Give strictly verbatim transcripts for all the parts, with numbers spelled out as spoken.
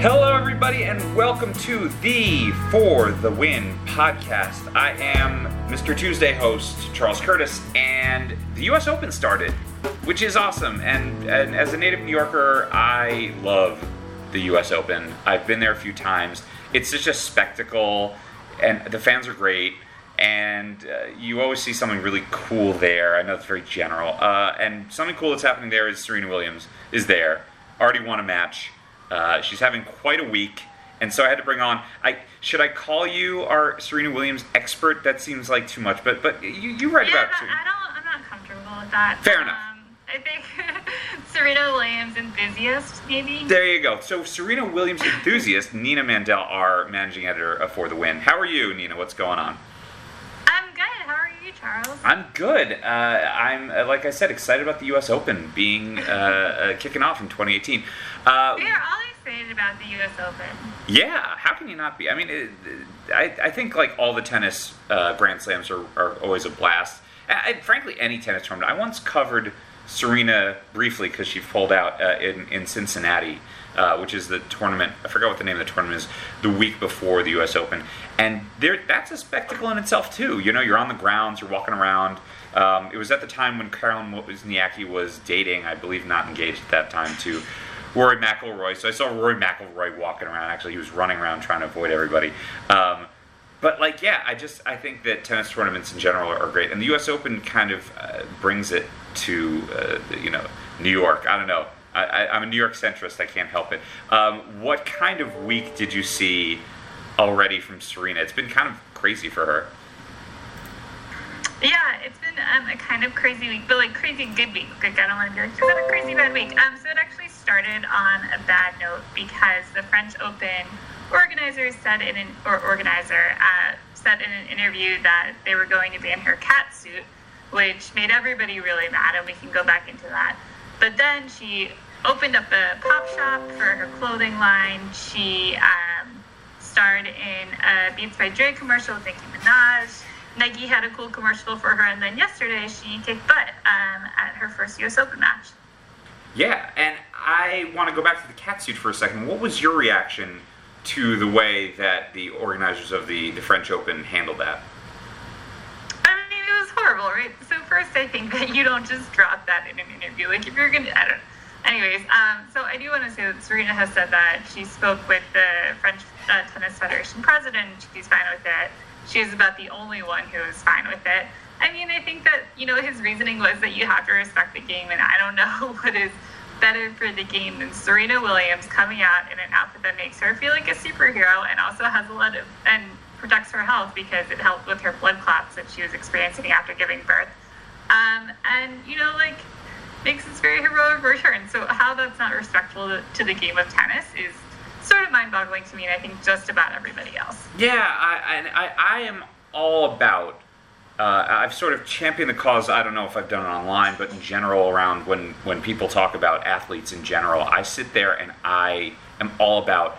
Hello, everybody, and welcome to the For The Win podcast. I am Mister Tuesday host, Charles Curtis, and the U S Open started, which is awesome. And, and as a native New Yorker, I love the U S Open. I've been there a few times. It's such a spectacle, and the fans are great, and uh, you always see something really cool there. I know it's very general. Uh, and something cool that's happening there is Serena Williams is there. Already won a match. Uh, she's having quite a week, and so I had to bring on. I should I call you our Serena Williams expert? That seems like too much, but but you you write yeah, about Serena. I don't. I'm not comfortable with that. Fair enough. Um, I think Serena Williams enthusiast, maybe. There you go. So Serena Williams enthusiast, Nina Mandel, our managing editor of For the Win. How are you, Nina? What's going on? I'm good. How are you, Charles? I'm good. Uh, I'm like I said, excited about the U S Open being uh, uh, kicking off in twenty eighteen. Uh, we are all excited about the U S Open. Yeah, how can you not be? I mean, it, it, I, I think like all the tennis uh, Grand Slams are, are always a blast. I, I, frankly, any tennis tournament. I once covered Serena briefly because she pulled out uh, in, in Cincinnati, uh, which is the tournament. I forgot what the name of the tournament is, the week before the U S Open. And there, that's a spectacle in itself, too. You know, you're on the grounds, you're walking around. Um, it was at the time when Caroline Wozniacki was dating, I believe not engaged at that time, to Rory McIlroy. So I saw Rory McIlroy walking around. Actually, he was running around trying to avoid everybody. Um, but, like, yeah, I just I think that tennis tournaments in general are, are great. And the U S Open kind of uh, brings it to, uh, you know, New York. I don't know. I, I, I'm a New York centrist. I can't help it. Um, what kind of week did you see already from Serena? It's been kind of crazy for her. Yeah, it's been um, a kind of crazy week, but, like, crazy good week. Like, I don't want to be like, she's had a crazy bad week. Um, so it actually started on a bad note because the French Open organizers said in an or organizer uh, said in an interview that they were going to ban her cat suit, which made everybody really mad, and we can go back into that. But then she opened up a pop shop for her clothing line. She um, starred in a Beats by Dre commercial with Nicki Minaj. Nike had a cool commercial for her, and then yesterday she kicked butt um, at her first U S Open match. Yeah, and I want to go back to the cat suit for a second. What was your reaction to the way that the organizers of the, the French Open handled that? I mean, it was horrible, right? So first, I think that you don't just drop that in an interview. Like, if you're going to, I don't know. Anyways, um, so I do want to say that Serena has said that she spoke with the French uh, Tennis Federation president, and she's fine with it. She is about the only one who is fine with it. I mean, I think that, you know, his reasoning was that you have to respect the game, and I don't know what is better for the game than Serena Williams coming out in an outfit that makes her feel like a superhero and also has a lot of, and protects her health because it helped with her blood clots that she was experiencing after giving birth. Um, and, you know, like, makes this very heroic return. So how that's not respectful to the game of tennis is sort of mind-boggling to me, and I think just about everybody else. Yeah, I, and I, I am all about Uh, I've sort of championed the cause. I don't know if I've done it online, but in general around when, when people talk about athletes in general, I sit there and I am all about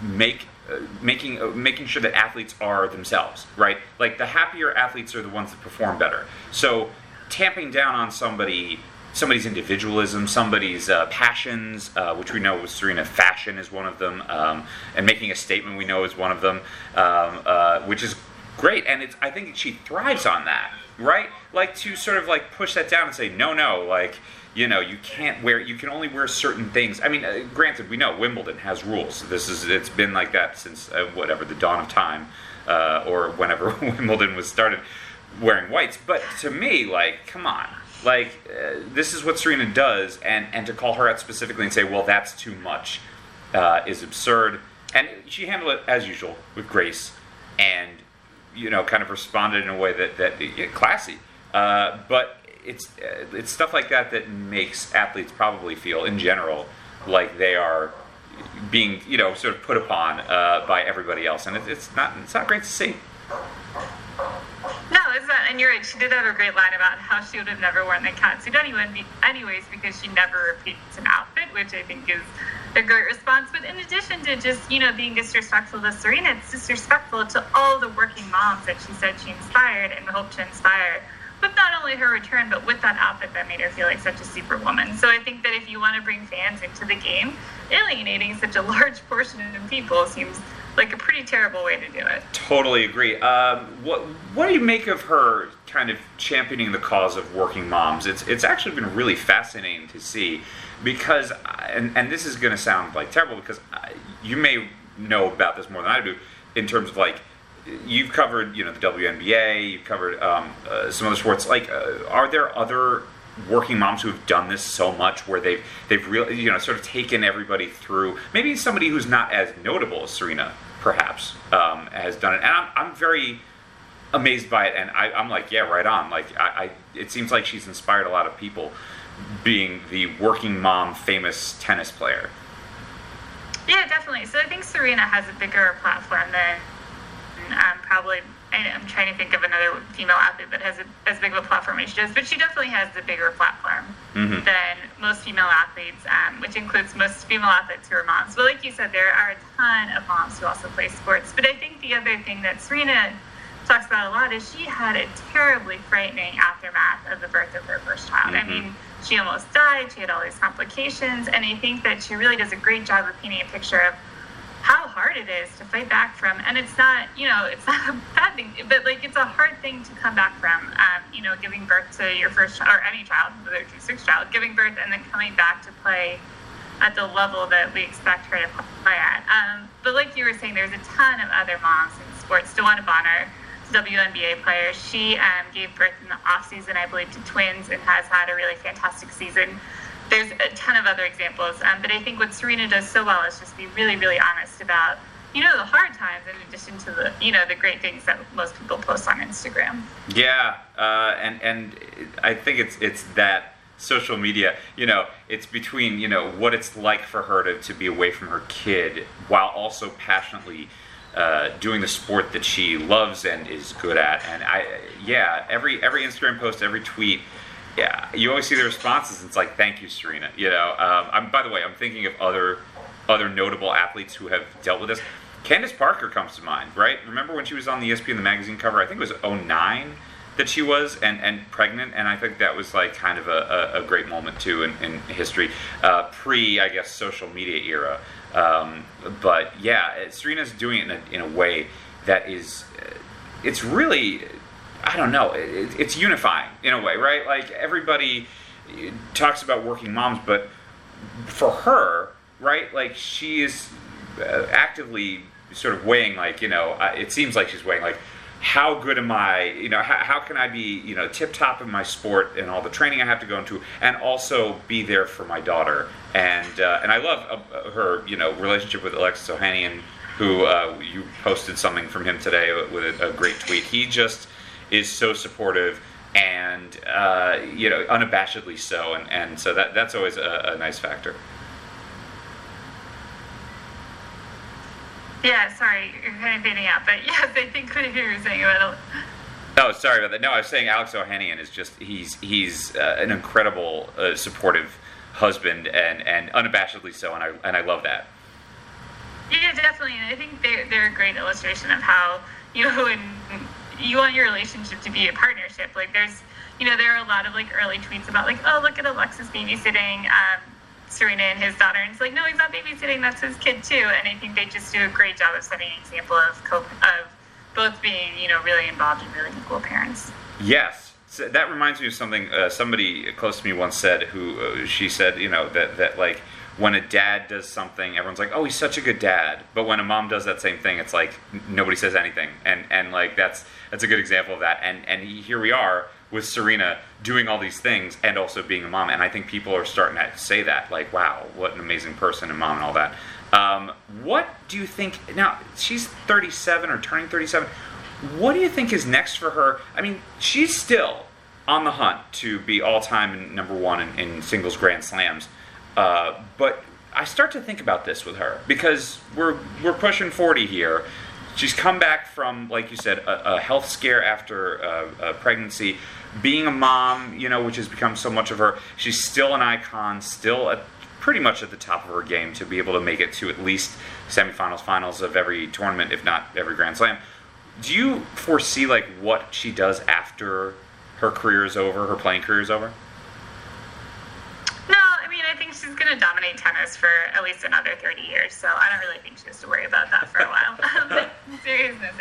make uh, making uh, making sure that athletes are themselves, right? Like, the happier athletes are the ones that perform better. So tamping down on somebody, somebody's individualism, somebody's uh, passions, uh, which we know with Serena, fashion is one of them, um, and making a statement we know is one of them, um, uh, which is great, and it's, I think she thrives on that, right? Like, to sort of, like, push that down and say, no, no, like, you know, you can't wear, you can only wear certain things. I mean, uh, granted, we know Wimbledon has rules. This is, it's been like that since, uh, whatever, the dawn of time, uh, or whenever Wimbledon was started, wearing whites. But to me, like, come on. Like, uh, this is what Serena does, and, and to call her out specifically and say, well, that's too much, uh, is absurd. And she handled it, as usual, with grace, and you know, kind of responded in a way that, that yeah, classy. Uh, but it's it's stuff like that that makes athletes probably feel, in general, like they are being, you know, sort of put upon uh, by everybody else. And it, it's not it's not great to see. No, it's not. And you're right. She did have a great line about how she would have never worn the cat suit anyways because she never repeats an outfit, which I think is a great response. But in addition to just, you know, being disrespectful to Serena, it's disrespectful to all the working moms that she said she inspired and hoped to inspire with not only her return, but with that outfit that made her feel like such a superwoman. So I think that if you want to bring fans into the game, alienating such a large portion of people seems like a pretty terrible way to do it. Totally agree. Um, what what do you make of her kind of championing the cause of working moms? It's it's actually been really fascinating to see, because and and this is going to sound like terrible because I, you may know about this more than I do in terms of like you've covered you know the W N B A, you've covered um, uh, some other sports. Like, uh, are there other working moms who have done this so much, where they've they've really you know sort of taken everybody through? Maybe somebody who's not as notable as Serena, perhaps, um, has done it. And I'm I'm very amazed by it, and I, I'm like, yeah, right on. Like, I, I it seems like she's inspired a lot of people, being the working mom, famous tennis player. Yeah, definitely. So I think Serena has a bigger platform than um, probably. I'm trying to think of another female athlete that has a, as big of a platform as she does, but she definitely has a bigger platform mm-hmm. than most female athletes, um, which includes most female athletes who are moms. But like you said, there are a ton of moms who also play sports. But I think the other thing that Serena talks about a lot is she had a terribly frightening aftermath of the birth of her first child. Mm-hmm. I mean, she almost died, she had all these complications, and I think that she really does a great job of painting a picture of how hard it is to fight back from, and it's not, you know, it's not a bad thing, but like it's a hard thing to come back from, um, you know, giving birth to your first child, or any child, whether it's your sixth child, giving birth and then coming back to play at the level that we expect her to play at. Um, but like you were saying, there's a ton of other moms in sports. DeWanna Bonner, W N B A player, she um, gave birth in the offseason, I believe, to twins and has had a really fantastic season. There's a ton of other examples, um, but I think what Serena does so well is just be really, really honest about, you know, the hard times in addition to the, you know, the great things that most people post on Instagram. Yeah, uh, and and I think it's it's that social media, you know, it's between, you know, what it's like for her to, to be away from her kid while also passionately uh, doing the sport that she loves and is good at. And I, yeah, every every Instagram post, every tweet, yeah, you always see the responses, and it's like, thank you, Serena. You know, um, I'm. By the way, I'm thinking of other other notable athletes who have dealt with this. Candace Parker comes to mind, right? Remember when she was on the E S P N The Magazine cover, I think it was oh nine that she was, and, and pregnant, and I think that was like kind of a, a, a great moment, too, in, in history, uh, pre, I guess, social media era. Um, but, yeah, Serena's doing it in a, in a way that is, it's really... I don't know, it, it's unifying in a way, right? Like, everybody talks about working moms, but for her, right, like, she is actively sort of weighing, like, you know, it seems like she's weighing, like, how good am I, you know, how, how can I be, you know, tip-top in my sport and all the training I have to go into, and also be there for my daughter. And uh, and I love uh, her, you know, relationship with Alexis Ohanian, who uh, you posted something from him today with a, a great tweet. He just... is so supportive and uh, you know unabashedly so, and, and so that that's always a, a nice factor. Yeah, sorry, you're kind of fading out, but yes, I think what you were saying about. No, oh, sorry about that. No, I was saying Alex Ohanian is just he's he's uh, an incredible uh, supportive husband and, and unabashedly so, and I and I love that. Yeah, definitely, and I think they they're a great illustration of how you know and. You want your relationship to be a partnership. Like there's, you know, there are a lot of like early tweets about like, oh, look at Alexis babysitting um, Serena and his daughter. And it's like, no, he's not babysitting. That's his kid too. And I think they just do a great job of setting an example of co- of both being, you know, really involved and really equal parents. Yes. So that reminds me of something uh, somebody close to me once said who uh, she said, you know, that, that like when a dad does something, everyone's like, oh, he's such a good dad. But when a mom does that same thing, it's like n- nobody says anything. And, and like that's that's a good example of that. And and here we are with Serena doing all these things and also being a mom. And I think people are starting to say that, like, wow, what an amazing person and mom and all that. Um, what do you think, now she's thirty-seven or turning thirty-seven, what do you think is next for her? I mean, she's still on the hunt to be all-time number one in, in singles Grand Slams. Uh, but I start to think about this with her because we're we're pushing forty here. She's come back from, like you said, a, a health scare after a, a pregnancy, being a mom, you know, which has become so much of her. She's still an icon, still at, pretty much at the top of her game to be able to make it to at least semifinals, finals of every tournament, if not every Grand Slam. Do you foresee like what she does after her career is over, her playing career is over? I think she's going to dominate tennis for at least another thirty years, so I don't really think she has to worry about that for a while. But seriousness,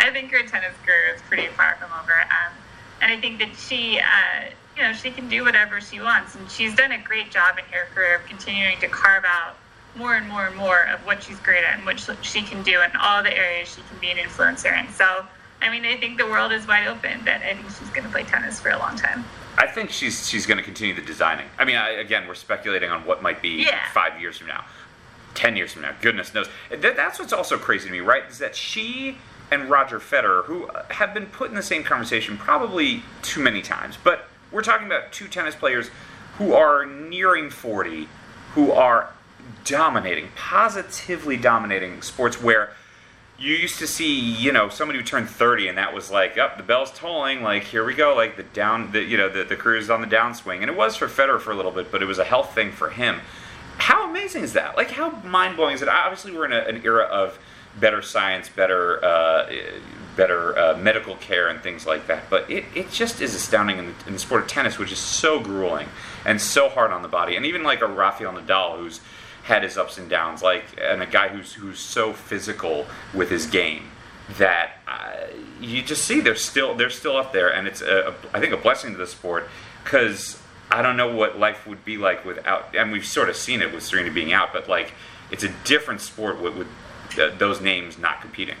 I think her tennis career is pretty far from over, um, and I think that she, uh, you know, she can do whatever she wants, and she's done a great job in her career of continuing to carve out more and more and more of what she's great at and what she can do in all the areas she can be an influencer in. So, I mean, I think the world is wide open, but I think she's going to play tennis for a long time. I think she's she's going to continue the designing. I mean, I, again, we're speculating on what might be yeah. five years from now, ten years from now. Goodness knows. That, that's what's also crazy to me, right? Is that she and Roger Federer, who have been put in the same conversation probably too many times, but we're talking about two tennis players who are nearing forty, who are dominating, positively dominating sports where you used to see, you know, somebody who turned thirty and that was like, up, oh, the bell's tolling, like, here we go, like, the down, the, you know, the, the career's on the downswing. And it was for Federer for a little bit, but it was a health thing for him. How amazing is that? Like, how mind-blowing is it? Obviously, we're in a, an era of better science, better uh, better uh, medical care and things like that, but it, it just is astounding in the, in the sport of tennis, which is so grueling and so hard on the body. And even, like, a Rafael Nadal, who's had his ups and downs, like, and a guy who's who's so physical with his game that uh, you just see they're still they're still up there, and it's a, a, I think a blessing to the sport, because I don't know what life would be like without. And we've sort of seen it with Serena being out, but like it's a different sport with, with uh, those names not competing.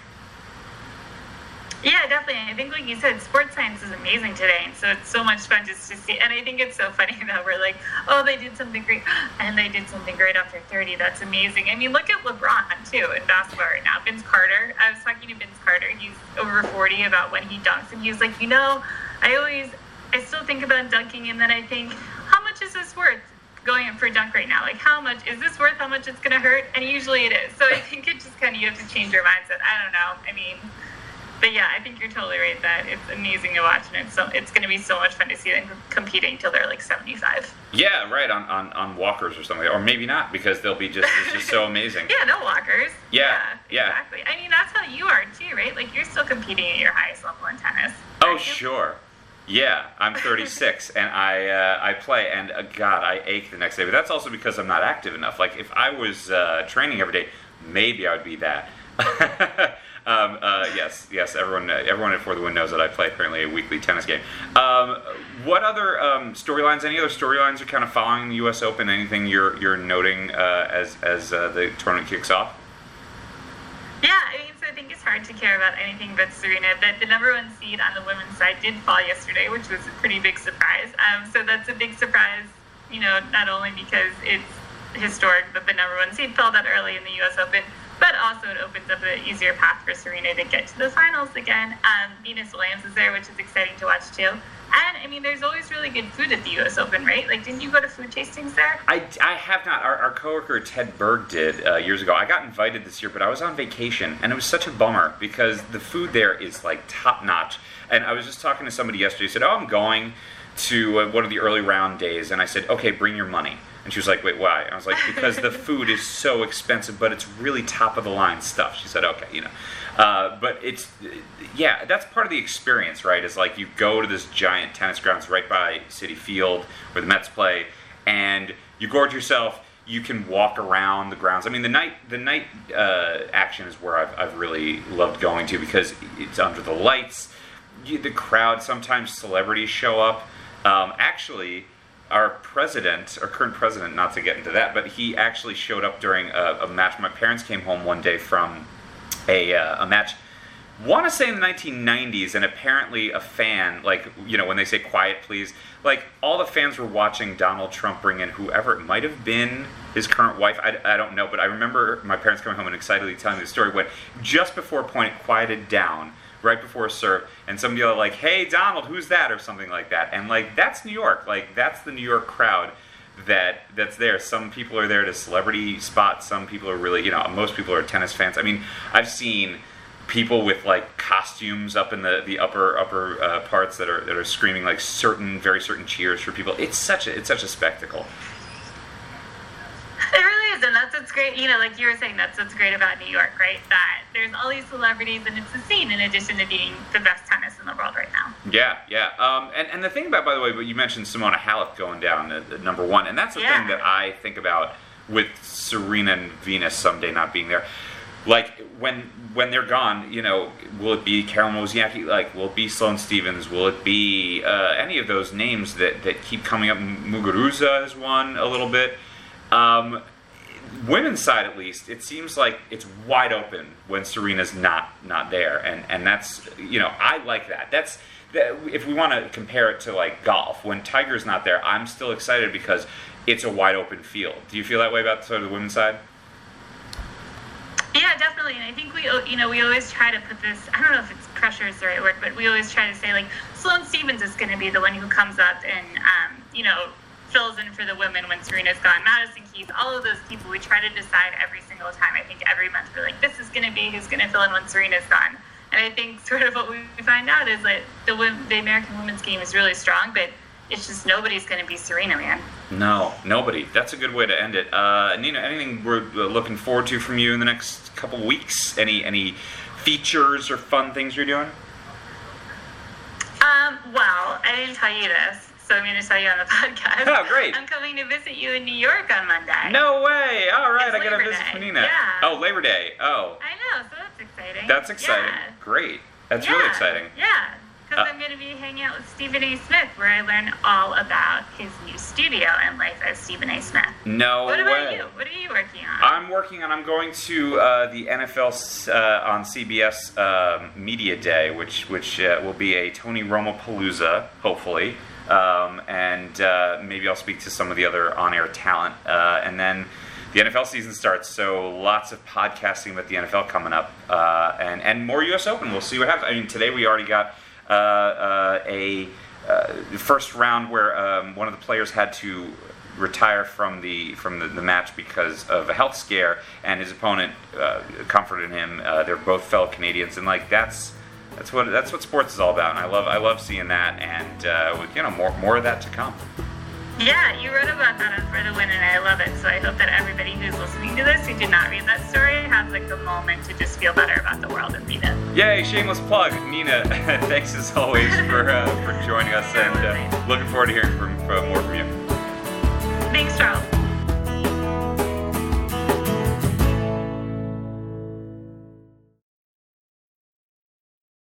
Yeah, definitely. I think, like you said, sports science is amazing today, and so it's so much fun just to see. And I think it's so funny that we're like, oh, they did something great, and they did something great after thirty. That's amazing. I mean, look at LeBron, too, in basketball right now. Vince Carter, I was talking to Vince Carter, he's over forty, about when he dunks, and he was like, you know, I always, I still think about dunking, and then I think, how much is this worth? Going in for a dunk right now, like how much is this worth, how much it's going to hurt? And usually it is. So I think it just kind of, you have to change your mindset. I don't know. I mean... But yeah, I think you're totally right that it's amazing to watch, and it's so, it's going to be so much fun to see them competing until they're like seventy-five. Yeah, right, on, on, on walkers or something, or maybe not, because they'll be just it's just so amazing. Yeah, no walkers. Yeah, yeah, exactly. Yeah. I mean, that's how you are too, right? Like you're still competing at your highest level in tennis. Oh, sure. Yeah, I'm thirty-six, and I uh, I play, and uh, God, I ache the next day. But that's also because I'm not active enough. Like if I was uh, training every day, maybe I would be that. Um, uh, yes, yes. Everyone, everyone at For The Win knows that I play currently a weekly tennis game. Um, what other um, storylines? Any other storylines are kind of following the U S Open? Anything you're you're noting uh, as as uh, the tournament kicks off? Yeah, I mean, so I think it's hard to care about anything but Serena. But the number one seed on the women's side did fall yesterday, which was a pretty big surprise. Um, so that's a big surprise, you know, not only because it's historic, but the number one seed fell that early in the U S Open. But also it opens up an easier path for Serena to get to the finals again. Um, Venus Williams is there, which is exciting to watch too. And, I mean, there's always really good food at the U S Open, right? Like, didn't you go to food tastings there? I, I have not. Our, our coworker Ted Berg did uh, years ago. I got invited this year, but I was on vacation, and it was such a bummer because the food there is, like, top-notch. And I was just talking to somebody yesterday who said, oh, I'm going to uh, one of the early round days. And I said, okay, bring your money. And she was like, wait, why? And I was like, because the food is so expensive, but it's really top-of-the-line stuff. She said, okay, you know. Uh, but it's, yeah, that's part of the experience, right? Is like you go to this giant tennis grounds right by Citi Field where the Mets play, and you gorge yourself. You can walk around the grounds. I mean, the night the night uh, action is where I've, I've really loved going to because it's under the lights. You, the crowd, sometimes celebrities show up. Um, actually... Our president, our current president, not to get into that, but he actually showed up during a, a match. My parents came home one day from a, uh, a match, want to say in the nineteen nineties, and apparently a fan, like, you know, when they say quiet, please, like, all the fans were watching Donald Trump bring in whoever it might have been, his current wife, I, I don't know, but I remember my parents coming home and excitedly telling me the story when just before a point it quieted down, right before a serve, and somebody will like, hey, Donald, who's that, or something like that. And, like, that's New York. Like, that's the New York crowd that that's there. Some people are there to celebrity spots. Some people are really, you know, most people are tennis fans. I mean, I've seen people with, like, costumes up in the, the upper upper uh, parts that are that are screaming, like, certain, very certain cheers for people. It's such a, it's such a spectacle. It really is, and that's what's great, you know, like you were saying, that's what's great about New York, right? That there's all these celebrities, and it's a scene in addition to being the best tennis in the world right now. Yeah, yeah. Um, and, and the thing about, by the way, but you mentioned Simona Halep going down at, at number one, and that's the yeah. thing that I think about with Serena and Venus someday not being there. Like, when when they're gone, you know, will it be Caroline Wozniacki? Like, will it be Sloane Stephens? Will it be uh, any of those names that, that keep coming up? Muguruza has won a little bit. Um, women's side, at least, it seems like it's wide open when Serena's not not there. And, and that's, you know, I like that. That's, that, if we want to compare it to, like, golf, when Tiger's not there, I'm still excited because it's a wide open field. Do you feel that way about sort of the women's side? Yeah, definitely, and I think we, you know, we always try to put this, I don't know if it's pressure is the right word, but we always try to say, like, Sloane Stephens is going to be the one who comes up and, um, you know, fills in for the women when Serena's gone. Madison Keys, all of those people, we try to decide every single time. I think every month we're like, this is going to be who's going to fill in when Serena's gone. And I think sort of what we find out is that the, the American women's game is really strong, but it's just nobody's going to be Serena, man. No, nobody. That's a good way to end it. Uh, Nina, anything we're looking forward to from you in the next couple of weeks? Any any features or fun things you're doing? Um. Well, I didn't tell you this, so I'm going to tell you on the podcast. Oh, great. I'm coming to visit you in New York on Monday. No way. All right. It's I got to visit Day. Nina. Yeah. Oh, Labor Day. Oh. I know. So that's exciting. That's exciting. Yeah. Great. That's yeah. really exciting. Yeah. Because uh, I'm going to be hanging out with Stephen A. Smith, where I learn all about his new studio and life as Stephen A. Smith. No way. What about way. you? What are you working on? I'm working on, I'm going to uh, the N F L uh, on C B S uh, Media Day, which which uh, will be a Tony Romo-palooza, hopefully. Um, and uh, maybe I'll speak to some of the other on-air talent. Uh, and then the N F L season starts, so lots of podcasting about the N F L coming up. Uh, and, and more U S. Open. We'll see what happens. I mean, today we already got... Uh, uh, a uh, first round where um, one of the players had to retire from the from the, the match because of a health scare, and his opponent uh, comforted him. Uh, they're both fellow Canadians, and like that's that's what that's what sports is all about. And I love I love seeing that, and uh, with, you know, more more of that to come. Yeah, you wrote about that on For The Win, and I love it. So I hope that everybody who's listening to this who did not read that story has like a moment to just feel better about the world and read it. Yay, shameless plug. Nina, thanks as always for uh, for joining us, and uh, looking forward to hearing from, from more from you.